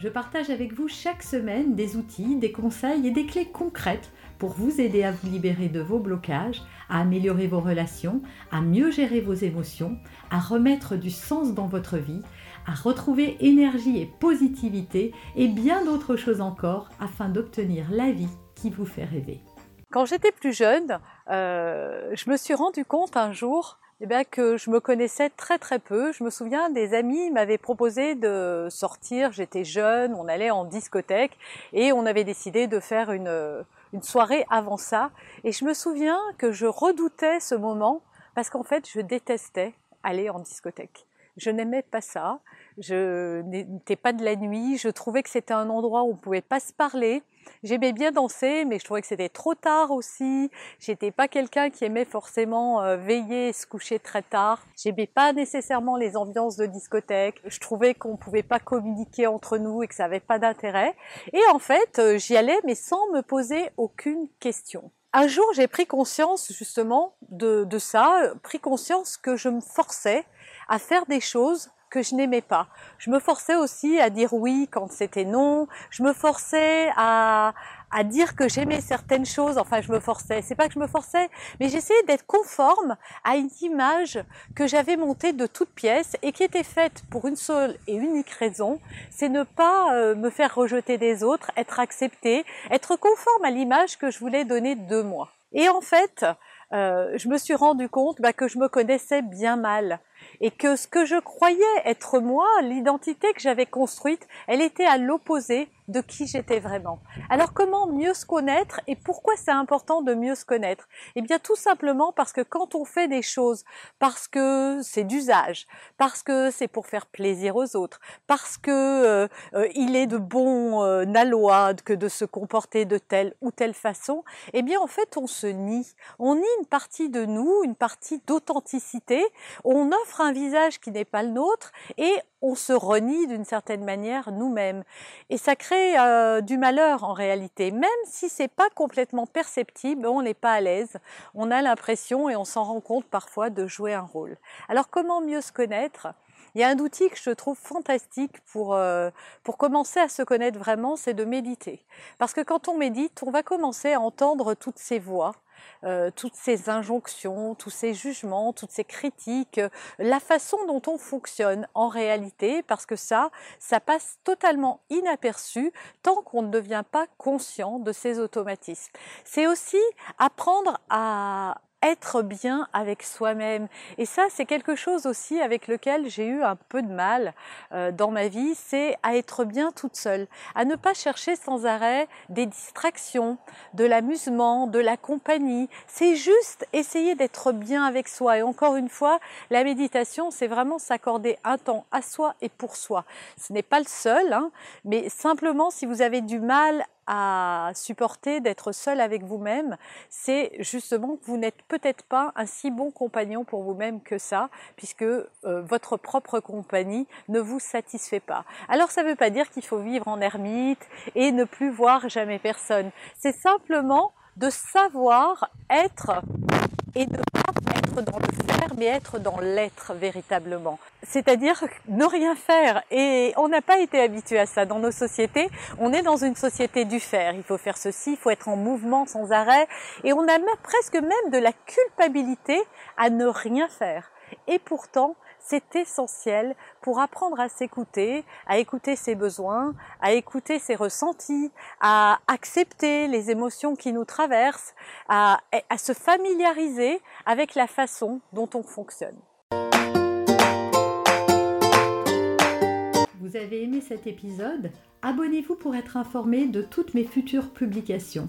je partage avec vous chaque semaine des outils, des conseils et des clés concrètes pour vous aider à vous libérer de vos blocages, à améliorer vos relations, à mieux gérer vos émotions, à remettre du sens dans votre vie, à retrouver énergie et positivité et bien d'autres choses encore afin d'obtenir la vie qui vous fait rêver. Quand j'étais plus jeune, je me suis rendu compte un jour que je me connaissais très peu. Je me souviens, des amis m'avaient proposé de sortir, j'étais jeune, on allait en discothèque et on avait décidé de faire une soirée avant ça. Et je me souviens que je redoutais ce moment parce qu'en fait, je détestais aller en discothèque. Je n'aimais pas ça, je n'étais pas de la nuit, je trouvais que c'était un endroit où on ne pouvait pas se parler. J'aimais bien danser, mais je trouvais que c'était trop tard aussi. J'étais pas quelqu'un qui aimait forcément veiller et se coucher très tard. J'aimais pas nécessairement les ambiances de discothèque. Je trouvais qu'on pouvait pas communiquer entre nous et que ça avait pas d'intérêt. Et en fait, j'y allais, mais sans me poser aucune question. Un jour, j'ai pris conscience justement de ça, pris conscience que je me forçais à faire des choses que je n'aimais pas. Je me forçais aussi à dire oui quand c'était non. Je me forçais à dire que j'aimais certaines choses. Enfin, je me forçais. C'est pas que je me forçais, mais j'essayais d'être conforme à une image que j'avais montée de toutes pièces et qui était faite pour une seule et unique raison, c'est ne pas me faire rejeter des autres, être acceptée, être conforme à l'image que je voulais donner de moi. Et en fait, je me suis rendu compte que je me connaissais bien mal. Et que ce que je croyais être moi, l'identité que j'avais construite, elle était à l'opposé de qui j'étais vraiment. Alors comment mieux se connaître et pourquoi c'est important de mieux se connaître? Eh bien tout simplement parce que quand on fait des choses, parce que c'est d'usage, parce que c'est pour faire plaisir aux autres, parce que il est de bon aloi que de se comporter de telle ou telle façon, eh bien en fait on se nie. On nie une partie de nous, une partie d'authenticité, on offre un visage qui n'est pas le nôtre et on se renie d'une certaine manière nous-mêmes. Et ça crée du malheur en réalité. Même si c'est pas complètement perceptible, on n'est pas à l'aise. On a l'impression, et on s'en rend compte parfois, de jouer un rôle. Alors comment mieux se connaître ? Il y a un outil que je trouve fantastique pour commencer à se connaître vraiment, c'est de méditer. Parce que quand on médite, on va commencer à entendre toutes ces voix, toutes ces injonctions, tous ces jugements, toutes ces critiques, la façon dont on fonctionne en réalité, parce que ça passe totalement inaperçu tant qu'on ne devient pas conscient de ces automatismes. C'est aussi apprendre à être bien avec soi-même. Et ça, c'est quelque chose aussi avec lequel j'ai eu un peu de mal dans ma vie, c'est à être bien toute seule, à ne pas chercher sans arrêt des distractions, de l'amusement, de la compagnie. C'est juste essayer d'être bien avec soi. Et encore une fois, la méditation, c'est vraiment s'accorder un temps à soi et pour soi. Ce n'est pas le seul, mais simplement si vous avez du mal à supporter d'être seul avec vous-même, c'est justement que vous n'êtes peut-être pas un si bon compagnon pour vous-même que ça, puisque votre propre compagnie ne vous satisfait pas. Alors ça ne veut pas dire qu'il faut vivre en ermite et ne plus voir jamais personne. C'est simplement de savoir être et de ne pas être dans le faire, mais être dans l'être véritablement. C'est-à-dire ne rien faire. Et on n'a pas été habitué à ça dans nos sociétés. On est dans une société du faire. Il faut faire ceci, il faut être en mouvement sans arrêt. Et on a presque même de la culpabilité à ne rien faire. Et pourtant, c'est essentiel pour apprendre à s'écouter, à écouter ses besoins, à écouter ses ressentis, à accepter les émotions qui nous traversent, à se familiariser avec la façon dont on fonctionne. Vous avez aimé cet épisode? Abonnez-vous pour être informé de toutes mes futures publications.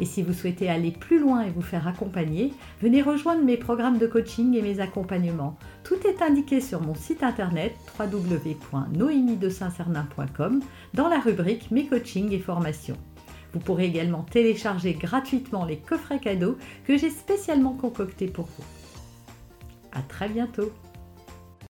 Et si vous souhaitez aller plus loin et vous faire accompagner, venez rejoindre mes programmes de coaching et mes accompagnements. Tout est indiqué sur mon site internet www.noemiedesaintsernin.com dans la rubrique « Mes coachings et formations ». Vous pourrez également télécharger gratuitement les coffrets cadeaux que j'ai spécialement concoctés pour vous. À très bientôt.